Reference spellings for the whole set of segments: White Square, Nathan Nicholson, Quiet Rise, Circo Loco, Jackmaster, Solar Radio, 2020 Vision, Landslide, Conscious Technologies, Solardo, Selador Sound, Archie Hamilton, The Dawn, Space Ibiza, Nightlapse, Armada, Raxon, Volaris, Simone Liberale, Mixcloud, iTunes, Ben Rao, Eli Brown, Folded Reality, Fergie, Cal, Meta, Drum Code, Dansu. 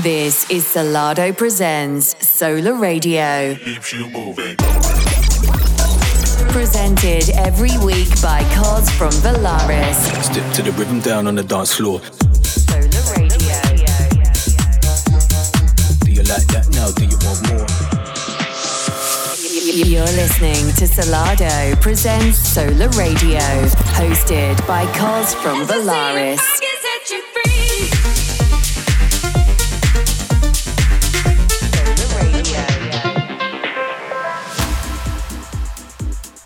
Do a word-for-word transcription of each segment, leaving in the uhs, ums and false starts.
This is Solardo Presents Solar Radio. Keeps you moving. Presented every week by Cuz from Volaris. Step to the rhythm down on the dance floor. Solar Radio. Do you like that now? Do you want more? You're listening to Solardo Presents Solar Radio, hosted by Cuz from Volaris.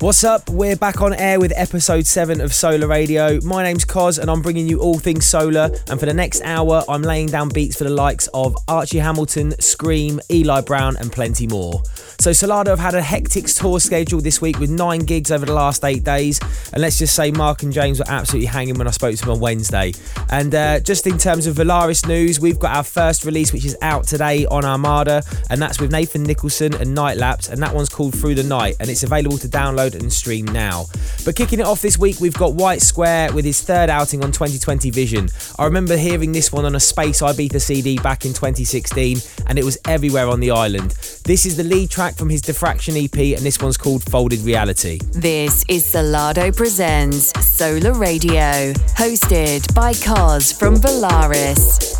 What's up? We're back on air with episode seven of Solar Radio. My name's Cuz and I'm bringing you all things solar. And for the next hour, I'm laying down beats for the likes of Archie Hamilton, Scream, Eli Brown and plenty more. So Solardo have had a hectic tour schedule this week with nine gigs over the last eight days. And let's just say Mark and James were absolutely hanging when I spoke to them on Wednesday. And uh, just in terms of Volaris news, we've got our first release, which is out today on Armada. And that's with Nathan Nicholson and Nightlapse. And that one's called Through the Night. And it's available to download and stream now. But kicking it off this week, we've got White Square with his third outing on twenty twenty Vision. I remember hearing this one on a Space Ibiza C D back in twenty sixteen, and it was everywhere on the island. This is the lead track from his Diffraction E P, and this one's called Folded Reality. This is Solardo Presents Solar Radio, hosted by Cuz from Volaris.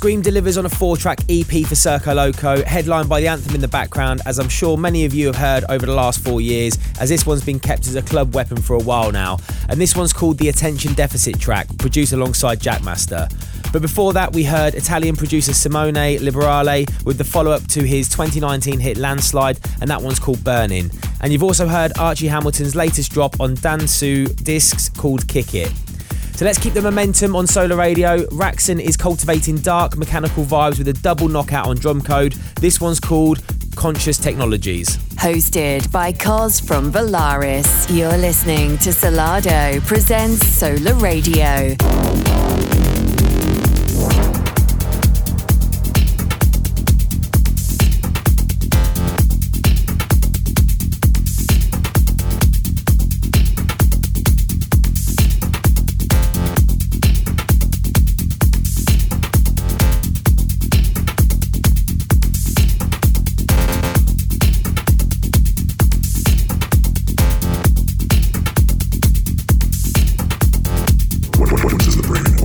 Scream delivers on a four-track E P for Circo Loco, headlined by the anthem in the background, as I'm sure many of you have heard over the last four years, as this one's been kept as a club weapon for a while now. And this one's called the Attention Deficit track, produced alongside Jackmaster. But before that, we heard Italian producer Simone Liberale with the follow-up to his twenty nineteen hit Landslide, and that one's called Burning. And you've also heard Archie Hamilton's latest drop on Dansu discs called Kick It. So let's keep the momentum on Solar Radio. Raxon is cultivating dark mechanical vibes with a double knockout on Drum Code. This one's called Conscious Technologies. Hosted by Cuz from Volaris, you're listening to Solardo presents Solar Radio. What is the brain?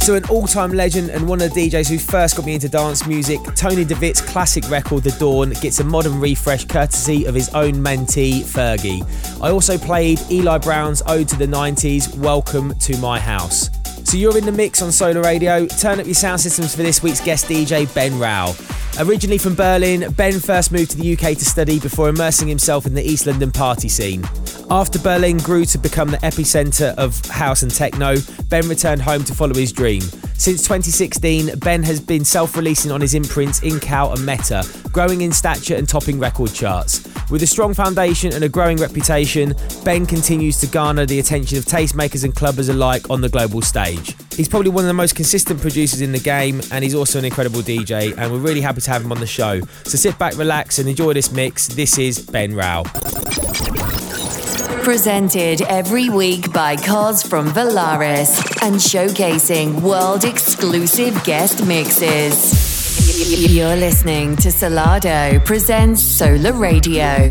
to an all-time legend and one of the D Js who first got me into dance music. Tony DeVitt's classic record, The Dawn, gets a modern refresh courtesy of his own mentee, Fergie. I also played Eli Brown's Ode to the nineties, Welcome to My House. So you're in the mix on Solar Radio. Turn up your sound systems for this week's guest D J, Ben Rao. Originally from Berlin, Ben first moved to the U K to study before immersing himself in the East London party scene. After Berlin grew to become the epicentre of house and techno, Ben returned home to follow his dream. Since twenty sixteen, Ben has been self-releasing on his imprints in Cal and Meta, growing in stature and topping record charts. With a strong foundation and a growing reputation, Ben continues to garner the attention of tastemakers and clubbers alike on the global stage. He's probably one of the most consistent producers in the game, and he's also an incredible D J, and we're really happy to have him on the show. So sit back, relax, and enjoy this mix. This is Ben Rao. Presented every week by Cuz from Volaris and showcasing world-exclusive guest mixes. You're listening to Solardo presents Solar Radio.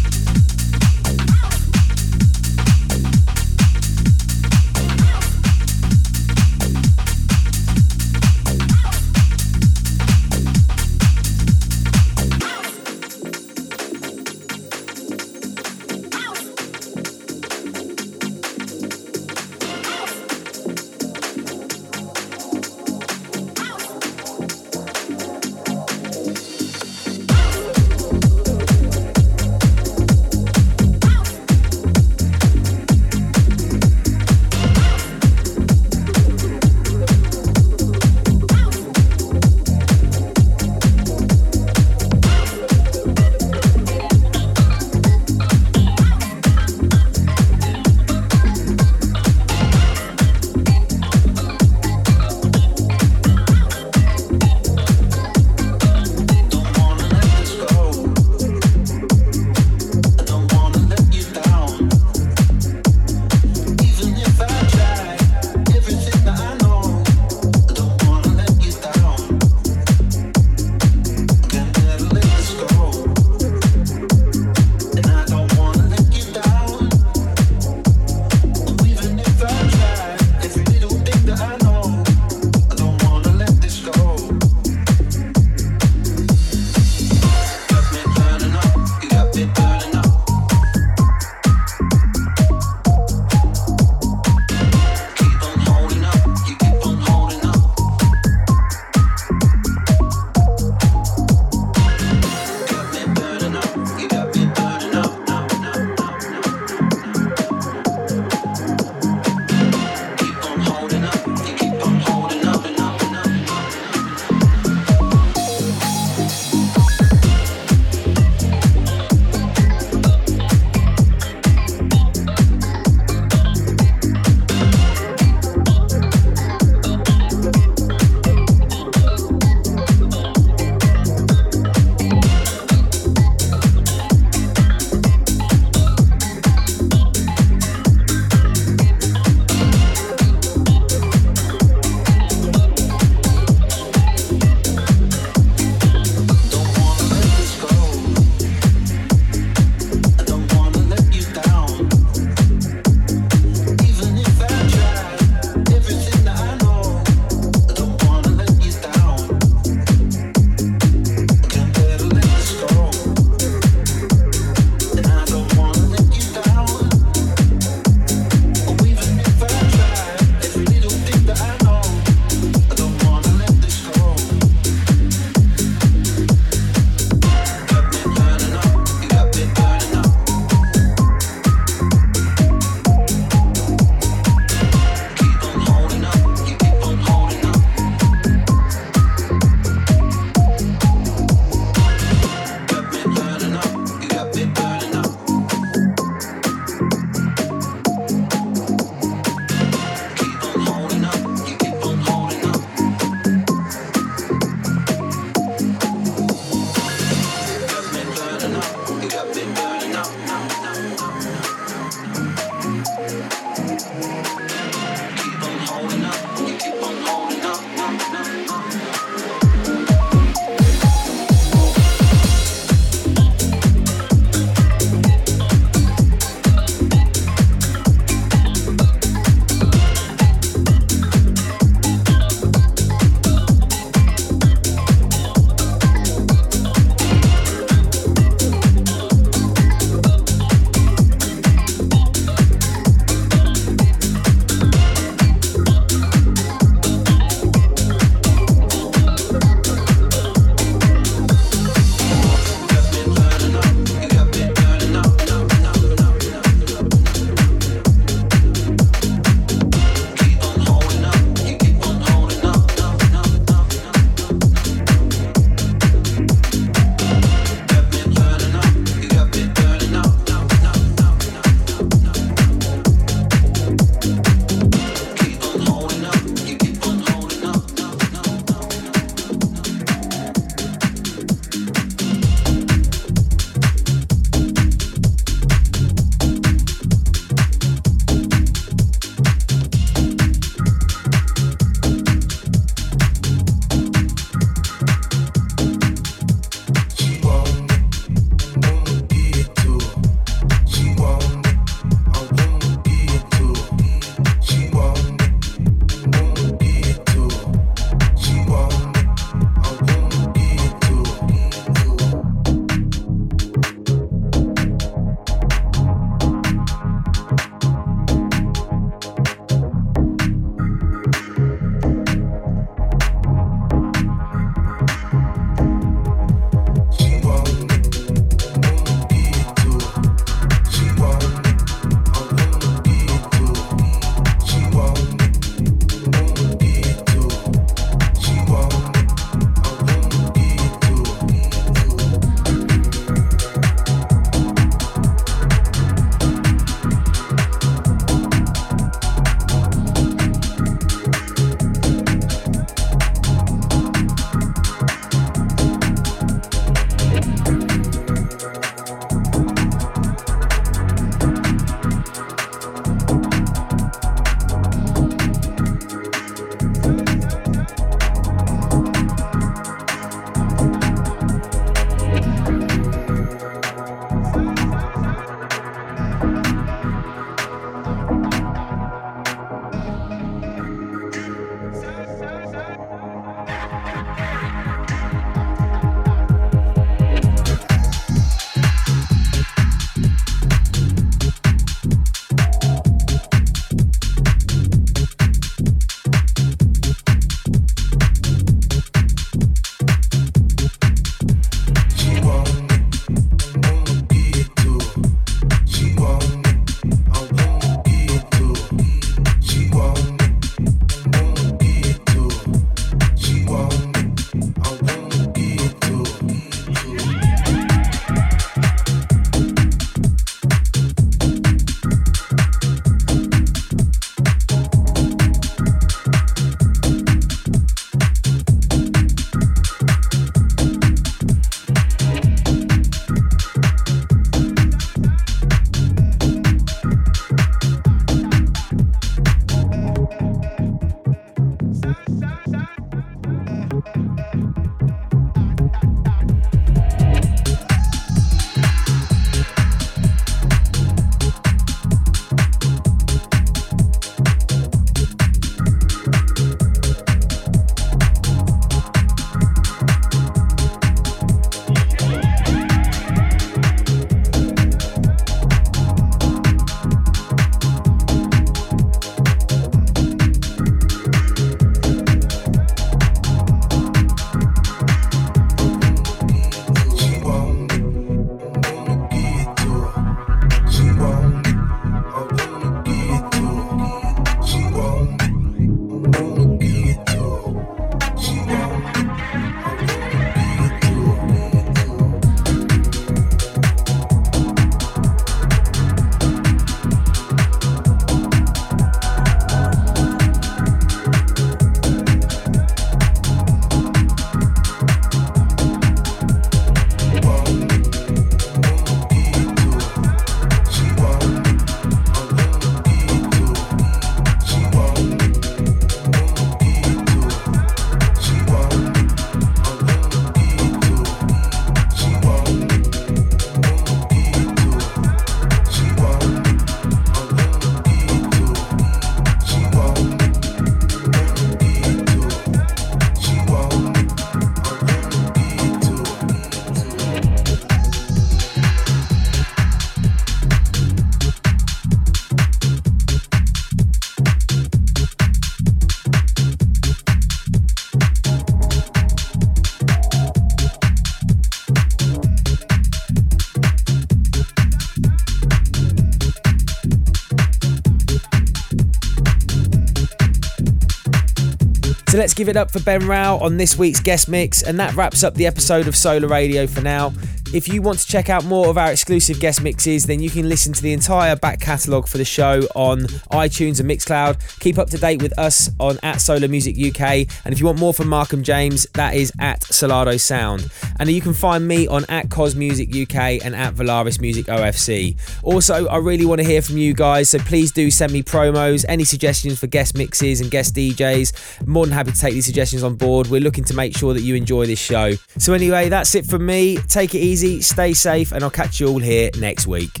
So let's give it up for Ben Rao on this week's guest mix, and that wraps up the episode of Solar Radio for now. If you want to check out more of our exclusive guest mixes, then you can listen to the entire back catalogue for the show on iTunes and Mixcloud. Keep up to date with us on at Solar Music U K. And if you want more from Markham James, that is at Selador Sound. And you can find me on at Cuz Music U K and at Volaris Music O F C. Also, I really want to hear from you guys, so please do send me promos, any suggestions for guest mixes and guest D Js. More than happy to take these suggestions on board. We're looking to make sure that you enjoy this show. So anyway, that's it from me. Take it easy. Stay safe, and I'll catch you all here next week.